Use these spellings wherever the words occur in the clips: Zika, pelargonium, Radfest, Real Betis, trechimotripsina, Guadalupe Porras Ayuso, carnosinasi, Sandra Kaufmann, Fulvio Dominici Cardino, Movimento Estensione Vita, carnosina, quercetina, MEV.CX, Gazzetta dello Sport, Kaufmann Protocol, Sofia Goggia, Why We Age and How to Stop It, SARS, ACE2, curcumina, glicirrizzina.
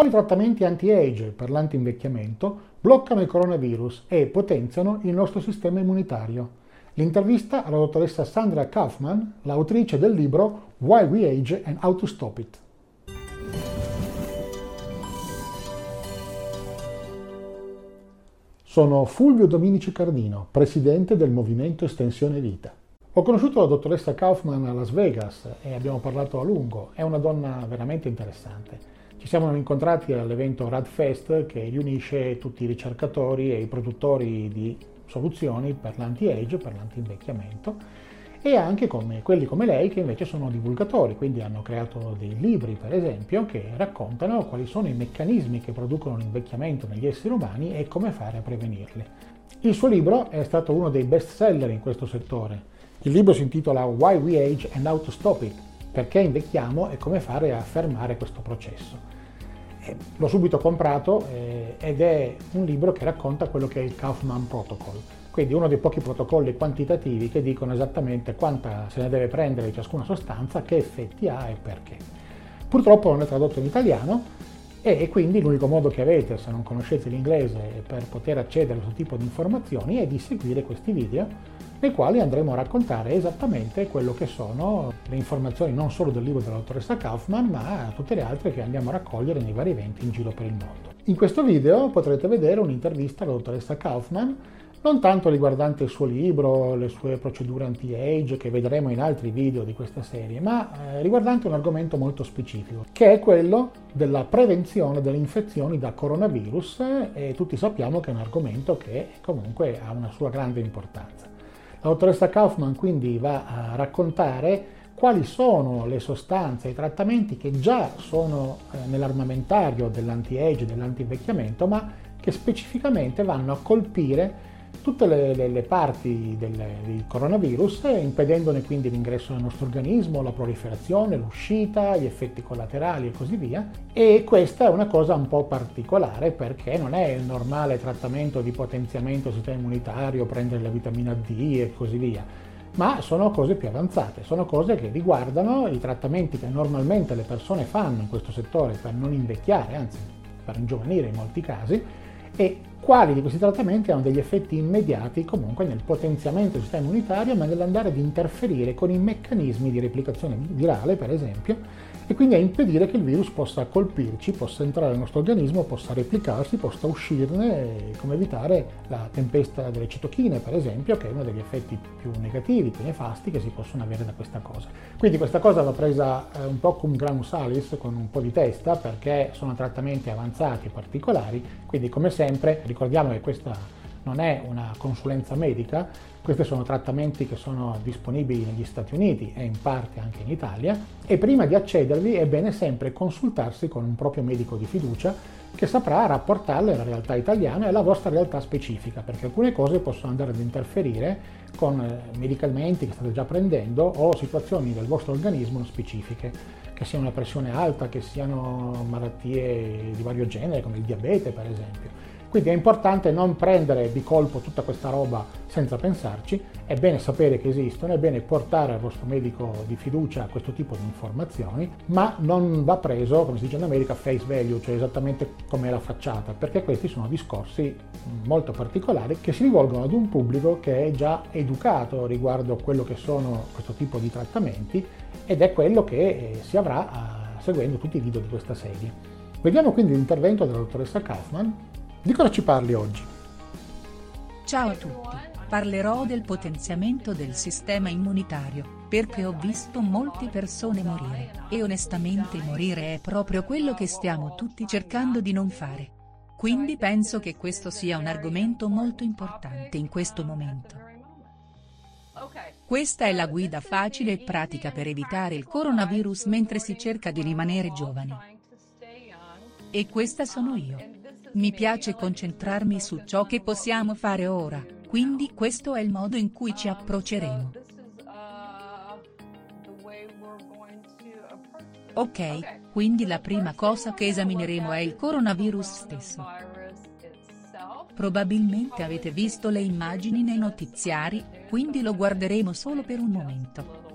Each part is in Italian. Con i trattamenti anti-age per l'anti-invecchiamento bloccano il coronavirus e potenziano il nostro sistema immunitario. L'intervista alla dottoressa Sandra Kaufmann, l'autrice del libro Why We Age and How to Stop It. Sono Fulvio Dominici Cardino, presidente del Movimento Estensione Vita. Ho conosciuto la dottoressa Kaufmann a Las Vegas e abbiamo parlato a lungo. È una donna veramente interessante. Ci siamo incontrati all'evento Radfest che riunisce tutti i ricercatori e i produttori di soluzioni per l'anti-age, per l'anti-invecchiamento e anche quelli come lei che invece sono divulgatori, quindi hanno creato dei libri per esempio che raccontano quali sono i meccanismi che producono l'invecchiamento negli esseri umani e come fare a prevenirli. Il suo libro è stato uno dei best seller in questo settore. Il libro si intitola Why We Age and How to Stop It, perché invecchiamo e come fare a fermare questo processo. L'ho subito comprato ed è un libro che racconta quello che è il Kaufmann Protocol, quindi uno dei pochi protocolli quantitativi che dicono esattamente quanta se ne deve prendere ciascuna sostanza, che effetti ha e perché. Purtroppo non è tradotto in italiano e quindi l'unico modo che avete, se non conoscete l'inglese, per poter accedere a questo tipo di informazioni è di seguire questi video nei quali andremo a raccontare esattamente quello che sono le informazioni non solo del libro della dottoressa Kaufmann, ma tutte le altre che andiamo a raccogliere nei vari eventi in giro per il mondo. In questo video potrete vedere un'intervista alla dottoressa Kaufmann, non tanto riguardante il suo libro, le sue procedure anti-age che vedremo in altri video di questa serie, ma riguardante un argomento molto specifico, che è quello della prevenzione delle infezioni da coronavirus, e tutti sappiamo che è un argomento che comunque ha una sua grande importanza. La dottoressa Kaufmann quindi va a raccontare quali sono le sostanze e i trattamenti che già sono nell'armamentario dell'anti-age, dell'anti-invecchiamento, ma che specificamente vanno a colpire tutte le parti del coronavirus, impedendone quindi l'ingresso nel nostro organismo, la proliferazione, l'uscita, gli effetti collaterali e così via. E questa è una cosa un po' particolare perché non è il normale trattamento di potenziamento del sistema immunitario, prendere la vitamina D e così via, ma sono cose più avanzate, sono cose che riguardano i trattamenti che normalmente le persone fanno in questo settore per non invecchiare, anzi per ingiovanire in molti casi, e quali di questi trattamenti hanno degli effetti immediati comunque nel potenziamento del sistema immunitario, ma nell'andare ad interferire con i meccanismi di replicazione virale, per esempio, e quindi a impedire che il virus possa colpirci, possa entrare nel nostro organismo, possa replicarsi, possa uscirne, come evitare la tempesta delle citochine, per esempio, che è uno degli effetti più negativi, più nefasti che si possono avere da questa cosa. Quindi questa cosa va presa un po' cum grano salis, con un po' di testa, perché sono trattamenti avanzati e particolari, quindi come sempre ricordiamo che questa non è una consulenza medica, questi sono trattamenti che sono disponibili negli Stati Uniti e in parte anche in Italia, e prima di accedervi è bene sempre consultarsi con un proprio medico di fiducia che saprà rapportarle alla realtà italiana e alla vostra realtà specifica, perché alcune cose possono andare ad interferire con medicamenti che state già prendendo o situazioni del vostro organismo specifiche, che sia una pressione alta, che siano malattie di vario genere come il diabete per esempio. Quindi è importante non prendere di colpo tutta questa roba senza pensarci, è bene sapere che esistono, è bene portare al vostro medico di fiducia questo tipo di informazioni, ma non va preso, come si dice in America, face value, cioè esattamente come la facciata, perché questi sono discorsi molto particolari che si rivolgono ad un pubblico che è già educato riguardo a quello che sono questo tipo di trattamenti, ed è quello che si avrà seguendo tutti i video di questa serie. Vediamo quindi l'intervento della dottoressa Kaufmann. Di cosa ci parli oggi? Ciao a tutti, parlerò del potenziamento del sistema immunitario, perché ho visto molte persone morire, e onestamente morire è proprio quello che stiamo tutti cercando di non fare. Quindi penso che questo sia un argomento molto importante in questo momento. Questa è la guida facile e pratica per evitare il coronavirus mentre si cerca di rimanere giovani. E questa sono io. Mi piace concentrarmi su ciò che possiamo fare ora, quindi questo è il modo in cui ci approcceremo. Ok, quindi la prima cosa che esamineremo è il coronavirus stesso. Probabilmente avete visto le immagini nei notiziari, quindi lo guarderemo solo per un momento.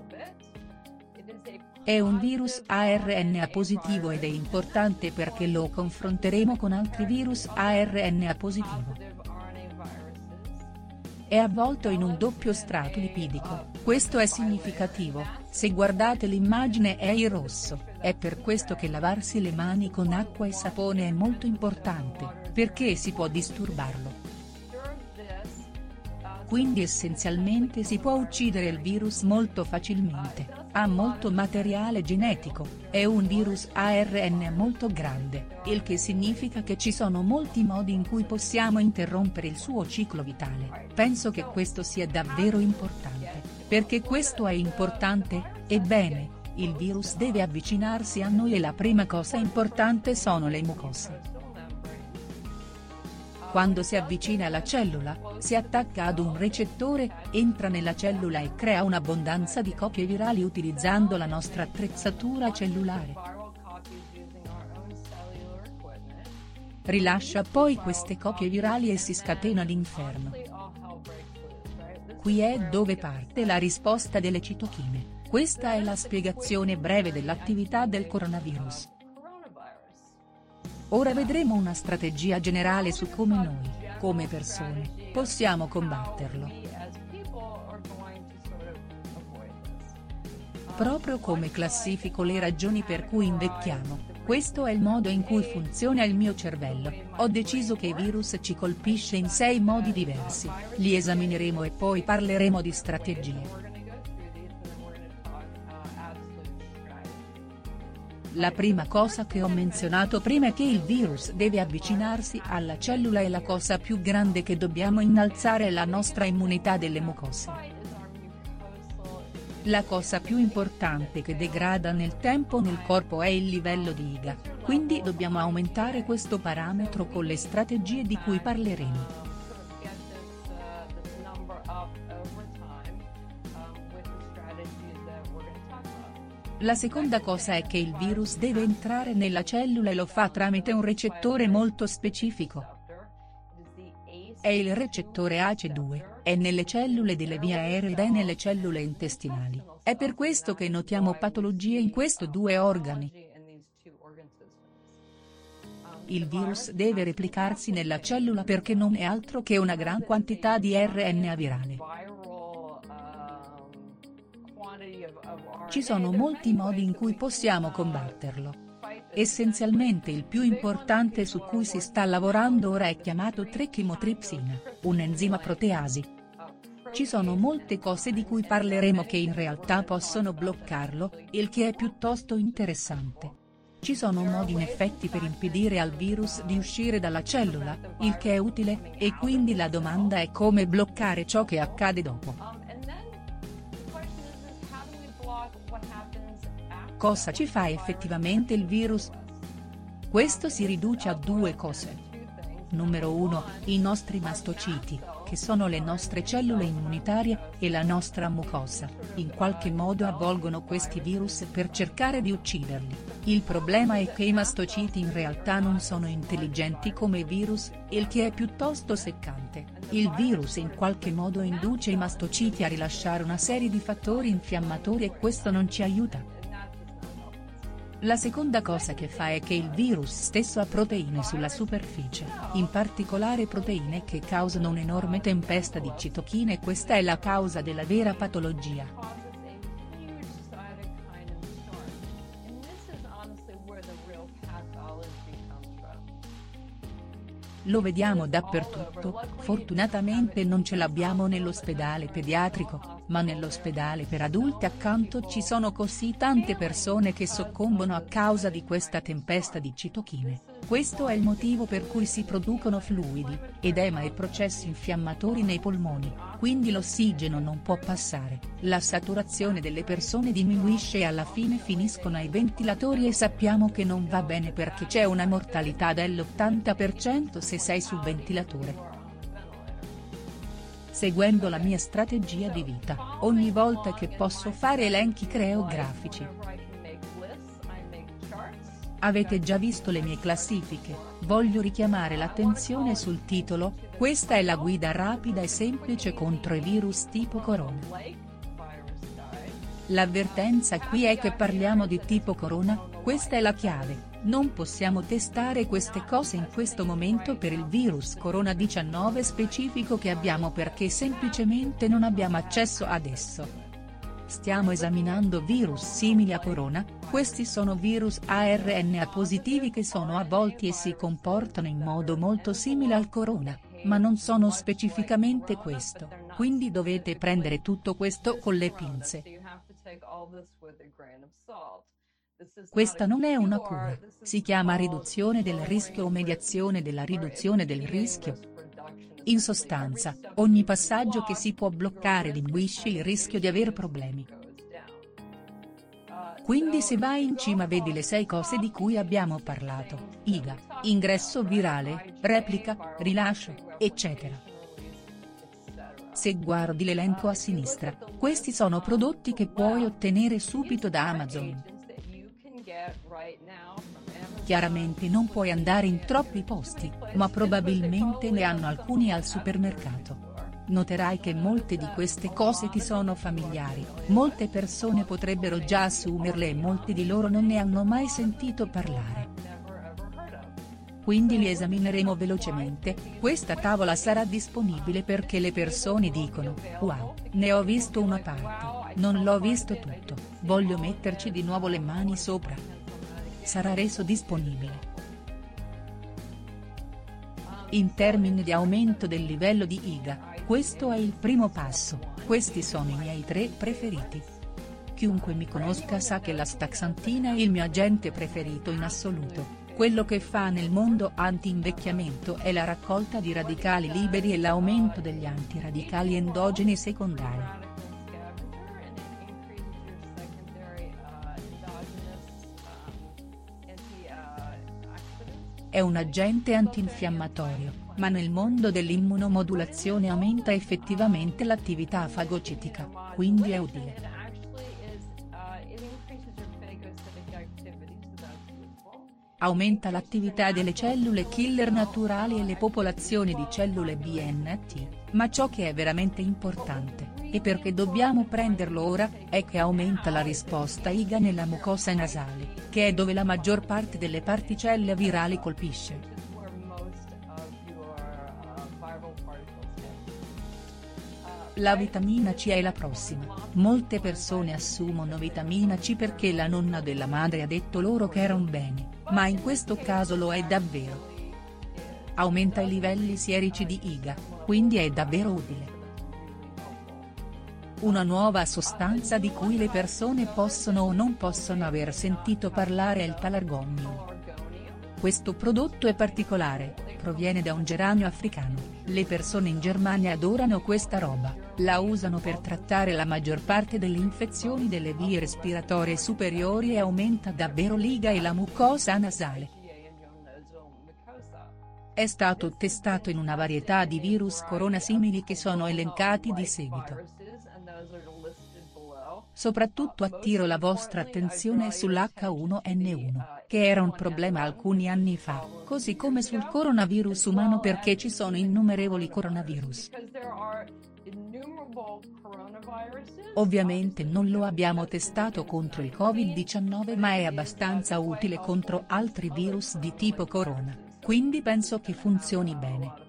È un virus ARNA positivo ed è importante perché lo confronteremo con altri virus ARNA positivo. È avvolto in un doppio strato lipidico, questo è significativo, se guardate l'immagine è in rosso, è per questo che lavarsi le mani con acqua e sapone è molto importante, perché si può disturbarlo. Quindi essenzialmente si può uccidere il virus molto facilmente, ha molto materiale genetico, è un virus ARN molto grande, il che significa che ci sono molti modi in cui possiamo interrompere il suo ciclo vitale. Penso che questo sia davvero importante, perché questo è importante, ebbene, il virus deve avvicinarsi a noi e la prima cosa importante sono le mucose. Quando si avvicina alla cellula, si attacca ad un recettore, entra nella cellula e crea un'abbondanza di copie virali utilizzando la nostra attrezzatura cellulare. Rilascia poi queste copie virali e si scatena l'inferno. Qui è dove parte la risposta delle citochine, questa è la spiegazione breve dell'attività del coronavirus. Ora vedremo una strategia generale su come noi, come persone, possiamo combatterlo. Proprio come classifico le ragioni per cui invecchiamo, questo è il modo in cui funziona il mio cervello, ho deciso che il virus ci colpisce in 6 modi diversi, li esamineremo e poi parleremo di strategie. La prima cosa che ho menzionato prima è che il virus deve avvicinarsi alla cellula e la cosa più grande che dobbiamo innalzare è la nostra immunità delle mucose. La cosa più importante che degrada nel tempo nel corpo è il livello di IgA, quindi dobbiamo aumentare questo parametro con le strategie di cui parleremo. La seconda cosa è che il virus deve entrare nella cellula e lo fa tramite un recettore molto specifico. È il recettore ACE2, è nelle cellule delle vie aeree ed è nelle cellule intestinali, è per questo che notiamo patologie in questi 2 organi. Il virus deve replicarsi nella cellula perché non è altro che una gran quantità di RNA virale. Ci sono molti modi in cui possiamo combatterlo. Essenzialmente il più importante su cui si sta lavorando ora è chiamato trechimotripsina, un enzima proteasi. Ci sono molte cose di cui parleremo che in realtà possono bloccarlo, il che è piuttosto interessante. Ci sono modi in effetti per impedire al virus di uscire dalla cellula, il che è utile, e quindi la domanda è come bloccare ciò che accade dopo. Cosa ci fa effettivamente il virus? Questo si riduce a 2 cose. Numero 1, i nostri mastociti, che sono le nostre cellule immunitarie, e la nostra mucosa, in qualche modo avvolgono questi virus per cercare di ucciderli. Il problema è che i mastociti in realtà non sono intelligenti come i virus, il che è piuttosto seccante. Il virus in qualche modo induce i mastociti a rilasciare una serie di fattori infiammatori e questo non ci aiuta. La seconda cosa che fa è che il virus stesso ha proteine sulla superficie, in particolare proteine che causano un'enorme tempesta di citochine e questa è la causa della vera patologia. Lo vediamo dappertutto, fortunatamente non ce l'abbiamo nell'ospedale pediatrico, ma nell'ospedale per adulti accanto ci sono così tante persone che soccombono a causa di questa tempesta di citochine. Questo è il motivo per cui si producono fluidi, edema e processi infiammatori nei polmoni, quindi l'ossigeno non può passare, la saturazione delle persone diminuisce e alla fine finiscono ai ventilatori e sappiamo che non va bene perché c'è una mortalità dell'80% se sei sul ventilatore. Seguendo la mia strategia di vita, ogni volta che posso fare elenchi creo grafici. Avete già visto le mie classifiche, voglio richiamare l'attenzione sul titolo, questa è la guida rapida e semplice contro i virus tipo corona. L'avvertenza qui è che parliamo di tipo corona, questa è la chiave, non possiamo testare queste cose in questo momento per il virus corona 19 specifico che abbiamo perché semplicemente non abbiamo accesso ad esso. Stiamo esaminando virus simili a corona, questi sono virus ARNA positivi che sono avvolti e si comportano in modo molto simile al corona, ma non sono specificamente questo, quindi dovete prendere tutto questo con le pinze. Questa non è una cura, si chiama riduzione del rischio o mediazione della riduzione del rischio. In sostanza, ogni passaggio che si può bloccare diminuisce il rischio di aver problemi. Quindi se vai in cima vedi le 6 cose di cui abbiamo parlato, IGA, ingresso virale, replica, rilascio, eccetera. Se guardi l'elenco a sinistra, questi sono prodotti che puoi ottenere subito da Amazon. Chiaramente non puoi andare in troppi posti, ma probabilmente ne hanno alcuni al supermercato. Noterai che molte di queste cose ti sono familiari, molte persone potrebbero già assumerle e molti di loro non ne hanno mai sentito parlare. Quindi li esamineremo velocemente, questa tavola sarà disponibile perché le persone dicono, wow, ne ho visto una parte, non l'ho visto tutto, voglio metterci di nuovo le mani sopra. Sarà reso disponibile. In termini di aumento del livello di IGA, questo è il primo passo, questi sono i miei 3 preferiti. Chiunque mi conosca sa che l'astaxantina è il mio agente preferito in assoluto, quello che fa nel mondo anti-invecchiamento è la raccolta di radicali liberi e l'aumento degli antiradicali endogeni secondari. È un agente antinfiammatorio, ma nel mondo dell'immunomodulazione aumenta effettivamente l'attività fagocitica, quindi è utile. Aumenta l'attività delle cellule killer naturali e le popolazioni di cellule BNT, ma ciò che è veramente importante, e perché dobbiamo prenderlo ora, è che aumenta la risposta IgA nella mucosa nasale, che è dove la maggior parte delle particelle virali colpisce. La vitamina C è la prossima, molte persone assumono vitamina C perché la nonna della madre ha detto loro che era un bene, ma in questo caso lo è davvero. Aumenta i livelli sierici di IgA, quindi è davvero utile. Una nuova sostanza di cui le persone possono o non possono aver sentito parlare è il pelargonium. Questo prodotto è particolare, proviene da un geranio africano, le persone in Germania adorano questa roba, la usano per trattare la maggior parte delle infezioni delle vie respiratorie superiori e aumenta davvero l'IgA e la mucosa nasale. È stato testato in una varietà di virus corona simili che sono elencati di seguito. Soprattutto attiro la vostra attenzione sull'H1N1, che era un problema alcuni anni fa, così come sul coronavirus umano perché ci sono innumerevoli coronavirus. Ovviamente non lo abbiamo testato contro il Covid-19 ma è abbastanza utile contro altri virus di tipo corona, quindi penso che funzioni bene.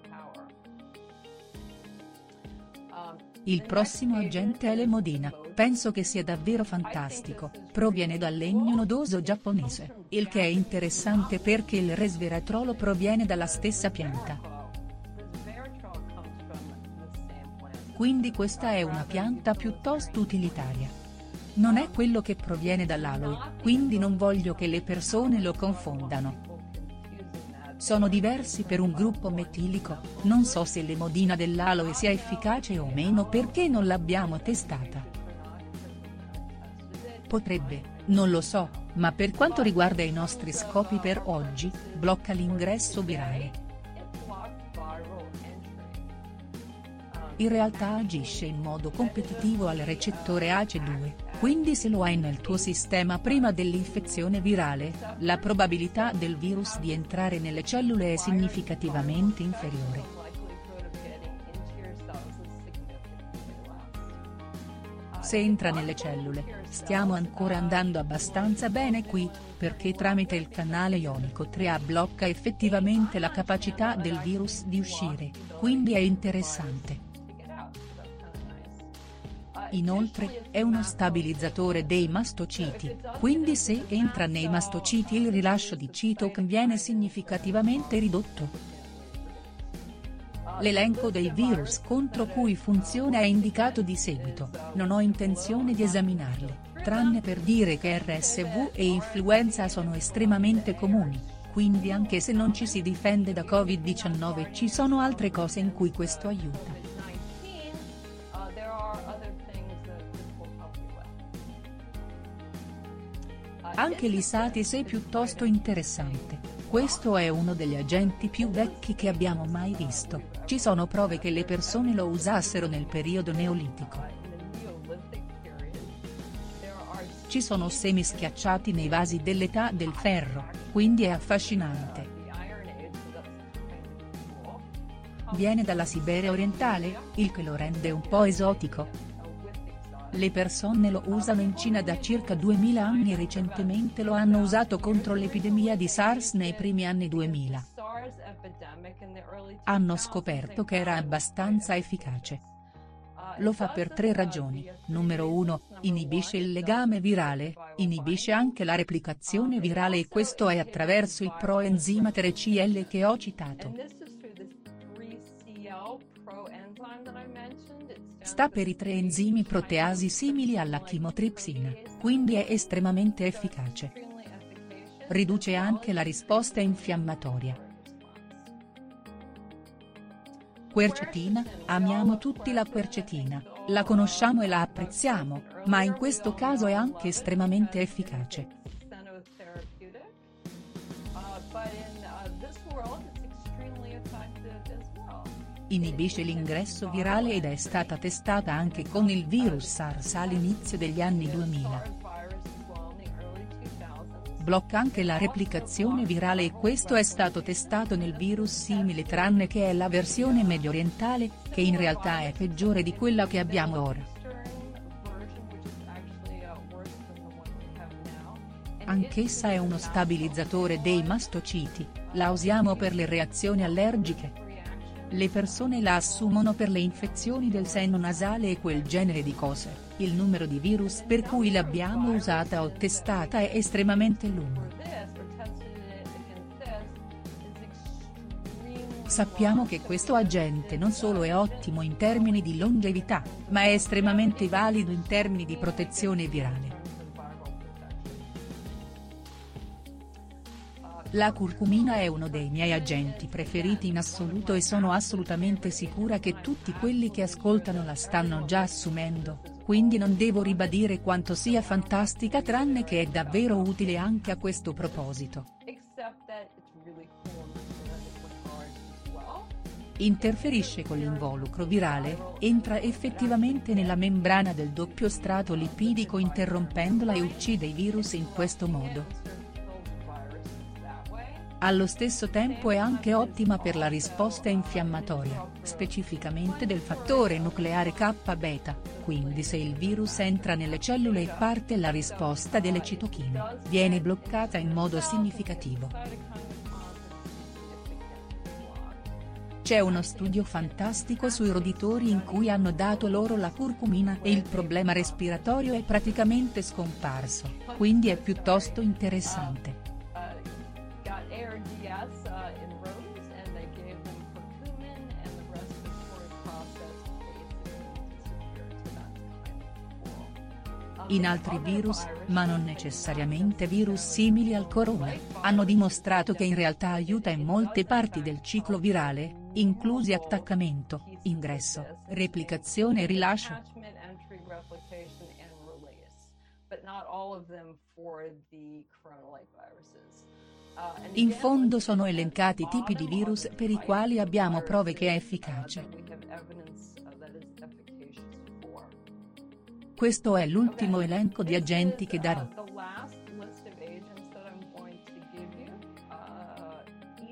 Il prossimo agente è l'emodina, penso che sia davvero fantastico, proviene dal legno nodoso giapponese, il che è interessante perché il resveratrolo proviene dalla stessa pianta. Quindi questa è una pianta piuttosto utilitaria. Non è quello che proviene dall'aloe, quindi non voglio che le persone lo confondano. Sono diversi per un gruppo metilico, non so se l'emodina dell'aloe sia efficace o meno perché non l'abbiamo testata. Potrebbe, non lo so, ma per quanto riguarda i nostri scopi per oggi, blocca l'ingresso virale. In realtà agisce in modo competitivo al recettore ACE2, quindi se lo hai nel tuo sistema prima dell'infezione virale, la probabilità del virus di entrare nelle cellule è significativamente inferiore. se entra nelle cellule. Stiamo ancora andando abbastanza bene qui, perché tramite il canale ionico 3A blocca effettivamente la capacità del virus di uscire, quindi è interessante. Inoltre, è uno stabilizzatore dei mastociti, quindi se entra nei mastociti il rilascio di cytokine viene significativamente ridotto. L'elenco dei virus contro cui funziona è indicato di seguito, non ho intenzione di esaminarli, tranne per dire che RSV e influenza sono estremamente comuni, quindi anche se non ci si difende da Covid-19 ci sono altre cose in cui questo aiuta. Anche l'ISAT-6 è piuttosto interessante, questo è uno degli agenti più vecchi che abbiamo mai visto, ci sono prove che le persone lo usassero nel periodo neolitico. Ci sono semi schiacciati nei vasi dell'età del ferro, quindi è affascinante. Viene dalla Siberia orientale, il che lo rende un po' esotico. Le persone lo usano in Cina da circa 2000 anni e recentemente lo hanno usato contro l'epidemia di SARS nei primi anni 2000. Hanno scoperto che era abbastanza efficace. Lo fa per tre ragioni, numero 1, inibisce il legame virale, inibisce anche la replicazione virale e questo è attraverso il proenzima 3CL che ho citato. Sta per i tre enzimi proteasi simili alla chimotripsina, quindi è estremamente efficace. Riduce anche la risposta infiammatoria. Quercetina, amiamo tutti la quercetina, la conosciamo e la apprezziamo, ma in questo caso è anche estremamente efficace. Inibisce l'ingresso virale ed è stata testata anche con il virus SARS all'inizio degli anni 2000. Blocca anche la replicazione virale e questo è stato testato nel virus simile tranne che è la versione mediorientale, che in realtà è peggiore di quella che abbiamo ora. Anch'essa è uno stabilizzatore dei mastociti, la usiamo per le reazioni allergiche. Le persone la assumono per le infezioni del seno nasale e quel genere di cose, il numero di virus per cui l'abbiamo usata o testata è estremamente lungo. Sappiamo che questo agente non solo è ottimo in termini di longevità, ma è estremamente valido in termini di protezione virale. La curcumina è uno dei miei agenti preferiti in assoluto e sono assolutamente sicura che tutti quelli che ascoltano la stanno già assumendo, quindi non devo ribadire quanto sia fantastica tranne che è davvero utile anche a questo proposito. Interferisce con l'involucro virale, entra effettivamente nella membrana del doppio strato lipidico interrompendola e uccide i virus in questo modo. Allo stesso tempo è anche ottima per la risposta infiammatoria, specificamente del fattore nucleare K-beta, quindi se il virus entra nelle cellule e parte la risposta delle citochine, viene bloccata in modo significativo. C'è uno studio fantastico sui roditori in cui hanno dato loro la curcumina e il problema respiratorio è praticamente scomparso, quindi è piuttosto interessante. In altri virus, ma non necessariamente virus simili al corona, hanno dimostrato che in realtà aiuta in molte parti del ciclo virale, inclusi attaccamento, ingresso, replicazione e rilascio. In fondo sono elencati i tipi di virus per i quali abbiamo prove che è efficace. Questo è l'ultimo elenco di agenti che darò.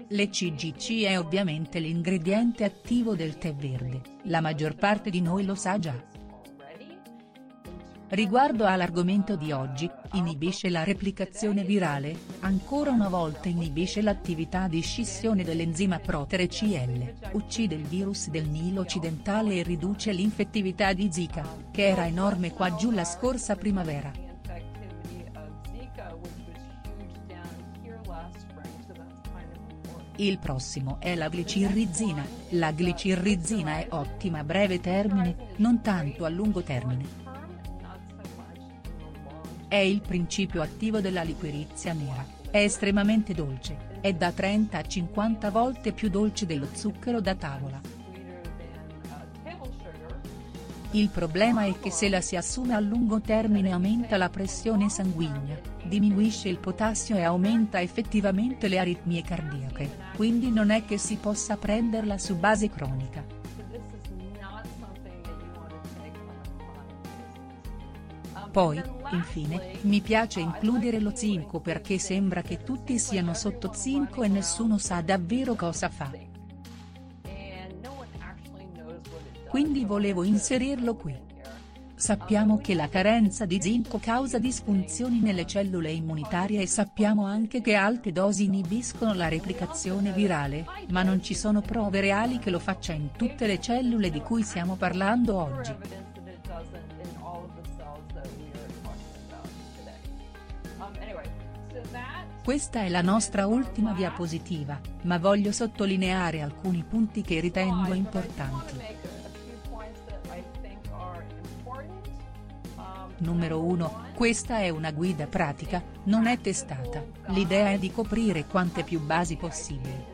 L'ECGC è ovviamente l'ingrediente attivo del tè verde, la maggior parte di noi lo sa già. Riguardo all'argomento di oggi, inibisce la replicazione virale, ancora una volta inibisce l'attività di scissione dell'enzima Pro3CL, uccide il virus del Nilo occidentale e riduce l'infettività di Zika, che era enorme qua giù la scorsa primavera. Il prossimo è la glicirrizzina. La glicirrizzina è ottima a breve termine, non tanto a lungo termine. È il principio attivo della liquirizia nera, è estremamente dolce, è da 30 a 50 volte più dolce dello zucchero da tavola. Il problema è che se la si assume a lungo termine aumenta la pressione sanguigna, diminuisce il potassio e aumenta effettivamente le aritmie cardiache, quindi non è che si possa prenderla su base cronica. Poi, infine, mi piace includere lo zinco perché sembra che tutti siano sotto zinco e nessuno sa davvero cosa fa. Quindi volevo inserirlo qui. Sappiamo che la carenza di zinco causa disfunzioni nelle cellule immunitarie e sappiamo anche che alte dosi inibiscono la replicazione virale, ma non ci sono prove reali che lo faccia in tutte le cellule di cui stiamo parlando oggi. Questa è la nostra ultima diapositiva, ma voglio sottolineare alcuni punti che ritengo importanti. Numero 1. Questa è una guida pratica, non è testata, l'idea è di coprire quante più basi possibili.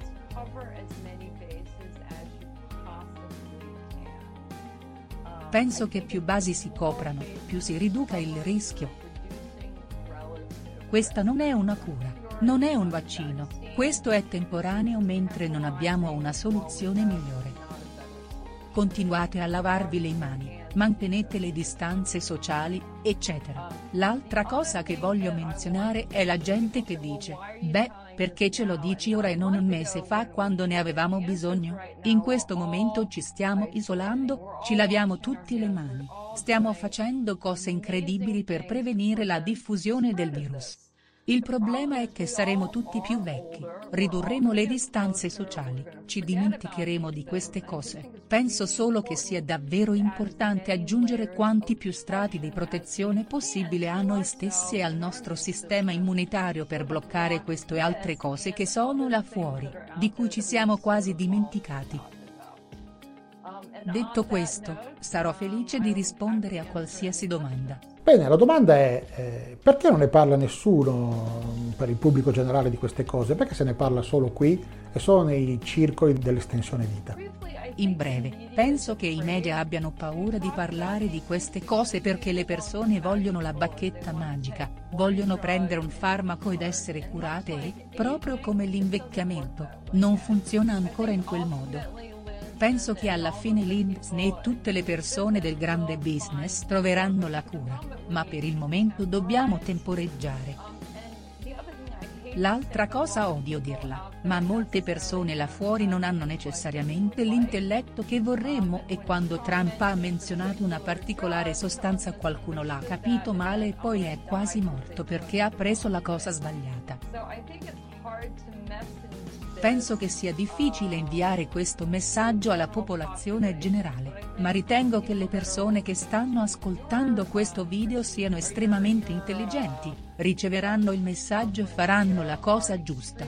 Penso che più basi si coprano, più si riduca il rischio. Questa non è una cura, non è un vaccino, questo è temporaneo mentre non abbiamo una soluzione migliore. Continuate a lavarvi le mani, mantenete le distanze sociali, eccetera. L'altra cosa che voglio menzionare è la gente che dice, beh, perché ce lo dici ora e non un mese fa quando ne avevamo bisogno? In questo momento ci stiamo isolando, ci laviamo tutti le mani. Stiamo facendo cose incredibili per prevenire la diffusione del virus. Il problema è che saremo tutti più vecchi, ridurremo le distanze sociali, ci dimenticheremo di queste cose. Penso solo che sia davvero importante aggiungere quanti più strati di protezione possibile a noi stessi e al nostro sistema immunitario per bloccare questo e altre cose che sono là fuori, di cui ci siamo quasi dimenticati. Detto questo, sarò felice di rispondere a qualsiasi domanda. Bene, la domanda è perché non ne parla nessuno per il pubblico generale di queste cose? Perché se ne parla solo qui e solo nei circoli dell'estensione vita? In breve, penso che i media abbiano paura di parlare di queste cose perché le persone vogliono la bacchetta magica, vogliono prendere un farmaco ed essere curate e, proprio come l'invecchiamento, non funziona ancora in quel modo. Penso che alla fine l'INPS e tutte le persone del grande business troveranno la cura, ma per il momento dobbiamo temporeggiare. L'altra cosa odio dirla, ma molte persone là fuori non hanno necessariamente l'intelletto che vorremmo e quando Trump ha menzionato una particolare sostanza qualcuno l'ha capito male e poi è quasi morto perché ha preso la cosa sbagliata. Penso che sia difficile inviare questo messaggio alla popolazione generale, ma ritengo che le persone che stanno ascoltando questo video siano estremamente intelligenti, riceveranno il messaggio e faranno la cosa giusta.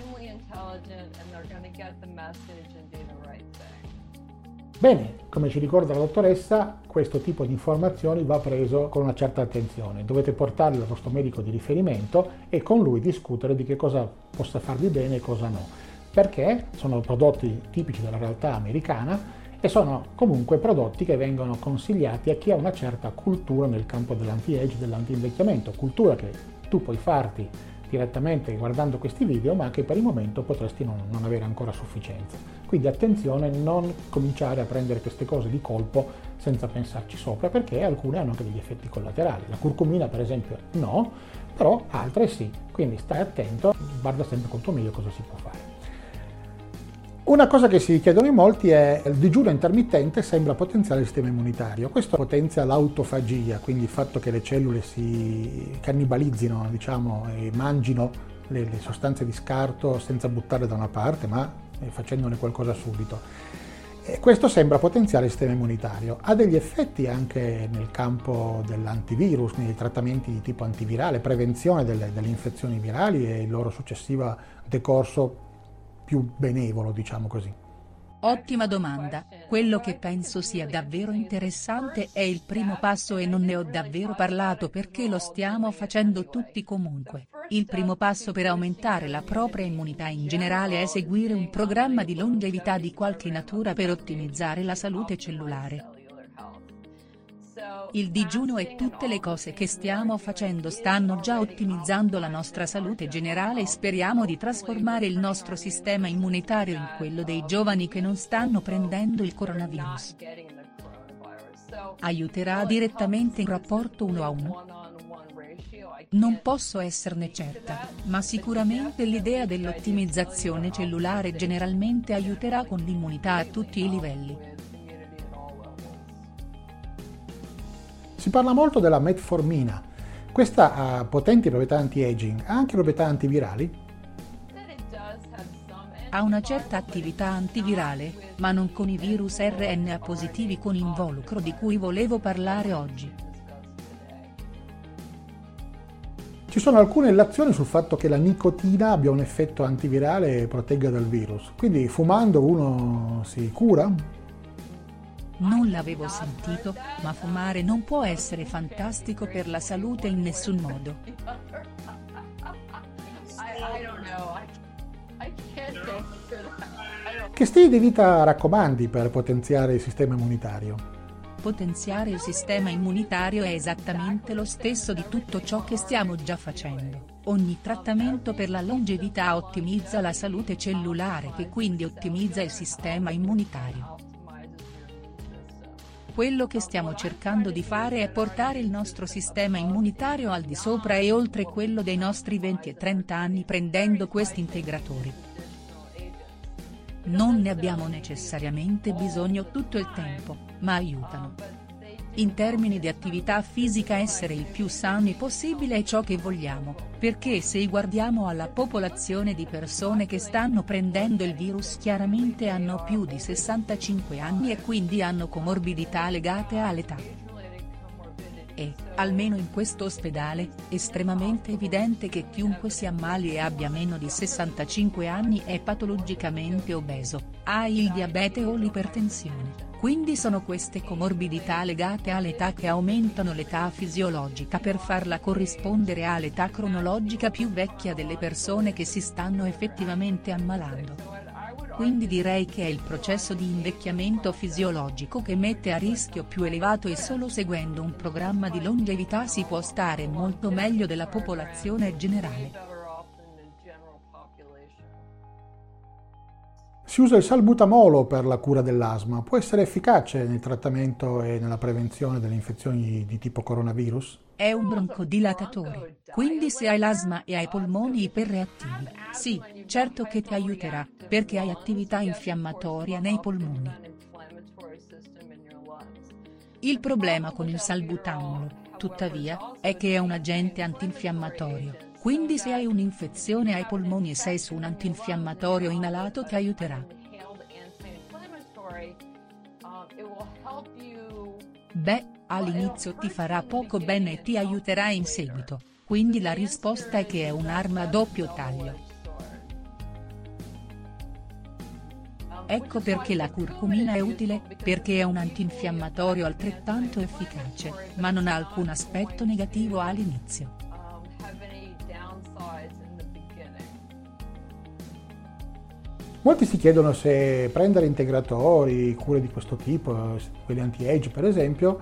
Bene, come ci ricorda la dottoressa, questo tipo di informazioni va preso con una certa attenzione. Dovete portarle al vostro medico di riferimento e con lui discutere di che cosa possa farvi bene e cosa no. Perché sono prodotti tipici della realtà americana e sono comunque prodotti che vengono consigliati a chi ha una certa cultura nel campo dell'anti-age, dell'anti-invecchiamento, cultura che tu puoi farti direttamente guardando questi video ma che per il momento potresti non avere ancora a sufficienza. Quindi attenzione, non cominciare a prendere queste cose di colpo senza pensarci sopra perché alcune hanno anche degli effetti collaterali. La curcumina per esempio no, però altre sì, quindi stai attento, guarda sempre col tuo meglio cosa si può fare. Una cosa che si chiedono in molti è: il digiuno intermittente sembra potenziare il sistema immunitario. Questo potenzia l'autofagia, quindi il fatto che le cellule si cannibalizzino, diciamo, e mangino le sostanze di scarto senza buttarle da una parte, ma facendone qualcosa subito. E questo sembra potenziare il sistema immunitario. Ha degli effetti anche nel campo dell'antivirus, nei trattamenti di tipo antivirale, prevenzione delle infezioni virali e il loro successivo decorso più benevolo, diciamo così. Ottima domanda. Quello che penso sia davvero interessante è il primo passo, e non ne ho davvero parlato perché lo stiamo facendo tutti comunque. Il primo passo per aumentare la propria immunità in generale è seguire un programma di longevità di qualche natura per ottimizzare la salute cellulare. Il digiuno e tutte le cose che stiamo facendo stanno già ottimizzando la nostra salute generale, e speriamo di trasformare il nostro sistema immunitario in quello dei giovani che non stanno prendendo il coronavirus. Aiuterà direttamente il rapporto 1:1? Non posso esserne certa, ma sicuramente l'idea dell'ottimizzazione cellulare generalmente aiuterà con l'immunità a tutti i livelli. Si parla molto della metformina. Questa ha potenti proprietà anti-aging, ha anche proprietà antivirali? Ha una certa attività antivirale, ma non con i virus RNA positivi con involucro di cui volevo parlare oggi. Ci sono alcune illazioni sul fatto che la nicotina abbia un effetto antivirale e protegga dal virus, quindi fumando uno si cura? Non l'avevo sentito, ma fumare non può essere fantastico per la salute in nessun modo. Che stile di vita raccomandi per potenziare il sistema immunitario? Potenziare il sistema immunitario è esattamente lo stesso di tutto ciò che stiamo già facendo. Ogni trattamento per la longevità ottimizza la salute cellulare, che quindi ottimizza il sistema immunitario. Quello che stiamo cercando di fare è portare il nostro sistema immunitario al di sopra e oltre quello dei nostri 20 e 30 anni prendendo questi integratori. Non ne abbiamo necessariamente bisogno tutto il tempo, ma aiutano. In termini di attività fisica, essere il più sani possibile è ciò che vogliamo, perché se guardiamo alla popolazione di persone che stanno prendendo il virus, chiaramente hanno più di 65 anni e quindi hanno comorbidità legate all'età. È, almeno in questo ospedale, estremamente evidente che chiunque si ammali e abbia meno di 65 anni è patologicamente obeso, ha il diabete o l'ipertensione. Quindi sono queste comorbidità legate all'età che aumentano l'età fisiologica per farla corrispondere all'età cronologica più vecchia delle persone che si stanno effettivamente ammalando. Quindi direi che è il processo di invecchiamento fisiologico che mette a rischio più elevato, e solo seguendo un programma di longevità si può stare molto meglio della popolazione generale. Si usa il salbutamolo per la cura dell'asma, può essere efficace nel trattamento e nella prevenzione delle infezioni di tipo coronavirus? È un broncodilatatore, quindi se hai l'asma e hai polmoni iperreattivi, sì, certo che ti aiuterà, perché hai attività infiammatoria nei polmoni. Il problema con il salbutamolo, tuttavia, è che è un agente antinfiammatorio. Quindi se hai un'infezione ai polmoni e sei su un antinfiammatorio inalato ti aiuterà. Beh, all'inizio ti farà poco bene e ti aiuterà in seguito, quindi la risposta è che è un'arma a doppio taglio. Ecco perché la curcumina è utile, perché è un antinfiammatorio altrettanto efficace, ma non ha alcun aspetto negativo all'inizio. Molti si chiedono se prendere integratori, cure di questo tipo, quelli anti-age per esempio,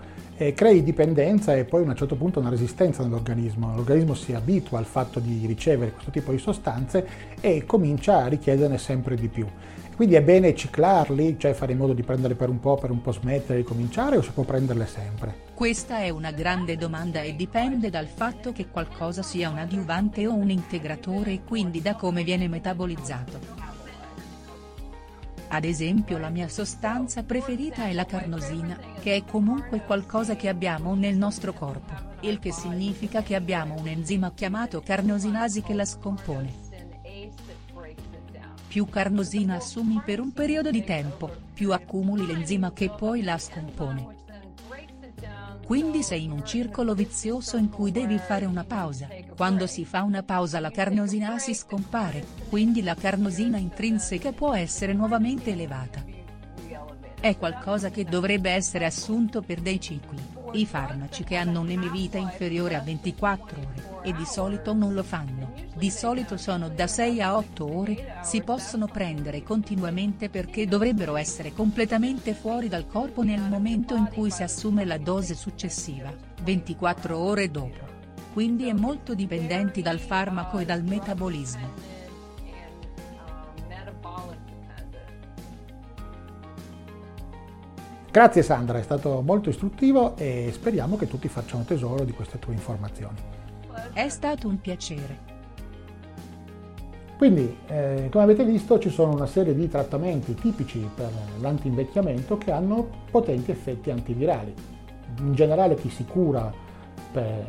crei dipendenza e poi a un certo punto una resistenza nell'organismo. L'organismo si abitua al fatto di ricevere questo tipo di sostanze e comincia a richiederne sempre di più. Quindi è bene ciclarli, cioè fare in modo di prendere per un po' smettere e ricominciare, o si può prenderle sempre? Questa è una grande domanda e dipende dal fatto che qualcosa sia un adiuvante o un integratore e quindi da come viene metabolizzato. Ad esempio la mia sostanza preferita è la carnosina, che è comunque qualcosa che abbiamo nel nostro corpo, il che significa che abbiamo un enzima chiamato carnosinasi che la scompone. Più carnosina assumi per un periodo di tempo, più accumuli l'enzima che poi la scompone. Quindi sei in un circolo vizioso in cui devi fare una pausa, quando si fa una pausa la carnosinasi scompare, quindi la carnosina intrinseca può essere nuovamente elevata. È qualcosa che dovrebbe essere assunto per dei cicli, i farmaci che hanno un MEV.CX inferiore a 24 ore, e di solito non lo fanno, di solito sono da 6 a 8 ore, si possono prendere continuamente perché dovrebbero essere completamente fuori dal corpo nel momento in cui si assume la dose successiva, 24 ore dopo. Quindi è molto dipendente dal farmaco e dal metabolismo. Grazie Sandra, è stato molto istruttivo e speriamo che tutti facciano tesoro di queste tue informazioni. È stato un piacere. Quindi, come avete visto, ci sono una serie di trattamenti tipici per l'antinvecchiamento che hanno potenti effetti antivirali. In generale chi si cura per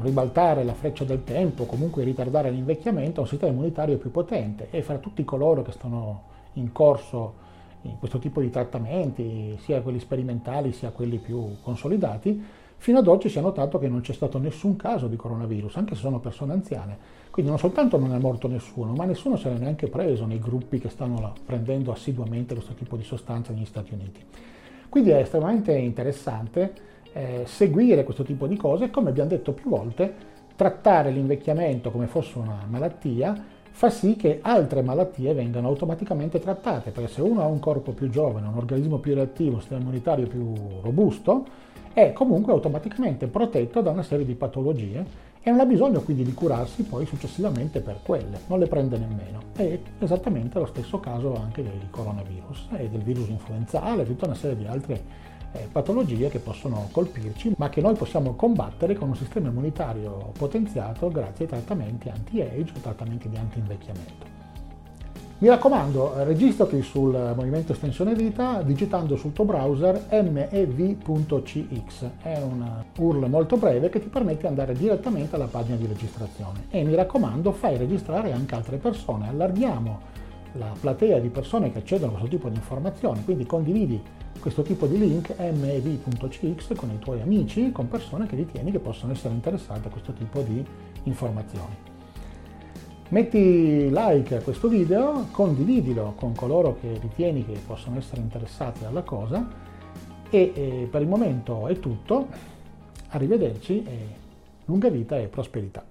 ribaltare la freccia del tempo, comunque ritardare l'invecchiamento, ha un sistema immunitario più potente, e fra tutti coloro che sono in corso in questo tipo di trattamenti, sia quelli sperimentali sia quelli più consolidati, fino ad oggi si è notato che non c'è stato nessun caso di coronavirus, anche se sono persone anziane. Quindi non soltanto non è morto nessuno, ma nessuno se l'è neanche preso nei gruppi che stanno prendendo assiduamente questo tipo di sostanza negli Stati Uniti. Quindi è estremamente interessante seguire questo tipo di cose e, come abbiamo detto più volte, trattare l'invecchiamento come fosse una malattia fa sì che altre malattie vengano automaticamente trattate, perché se uno ha un corpo più giovane, un organismo più reattivo, un sistema immunitario più robusto, è comunque automaticamente protetto da una serie di patologie e non ha bisogno quindi di curarsi poi successivamente per quelle, non le prende nemmeno. È esattamente lo stesso caso anche del coronavirus e del virus influenzale, tutta una serie di altre patologie che possono colpirci, ma che noi possiamo combattere con un sistema immunitario potenziato grazie ai trattamenti anti-age o trattamenti di anti-invecchiamento. Mi raccomando, registrati sul Movimento Estensione Vita digitando sul tuo browser MEV.CX, è una URL molto breve che ti permette di andare direttamente alla pagina di registrazione, e mi raccomando fai registrare anche altre persone, allarghiamo la platea di persone che accedono a questo tipo di informazioni, quindi condividi questo tipo di link MEV.CX con i tuoi amici, con persone che ritieni che possono essere interessate a questo tipo di informazioni. Metti like a questo video, condividilo con coloro che ritieni che possono essere interessati alla cosa, e per il momento è tutto, arrivederci e lunga vita e prosperità.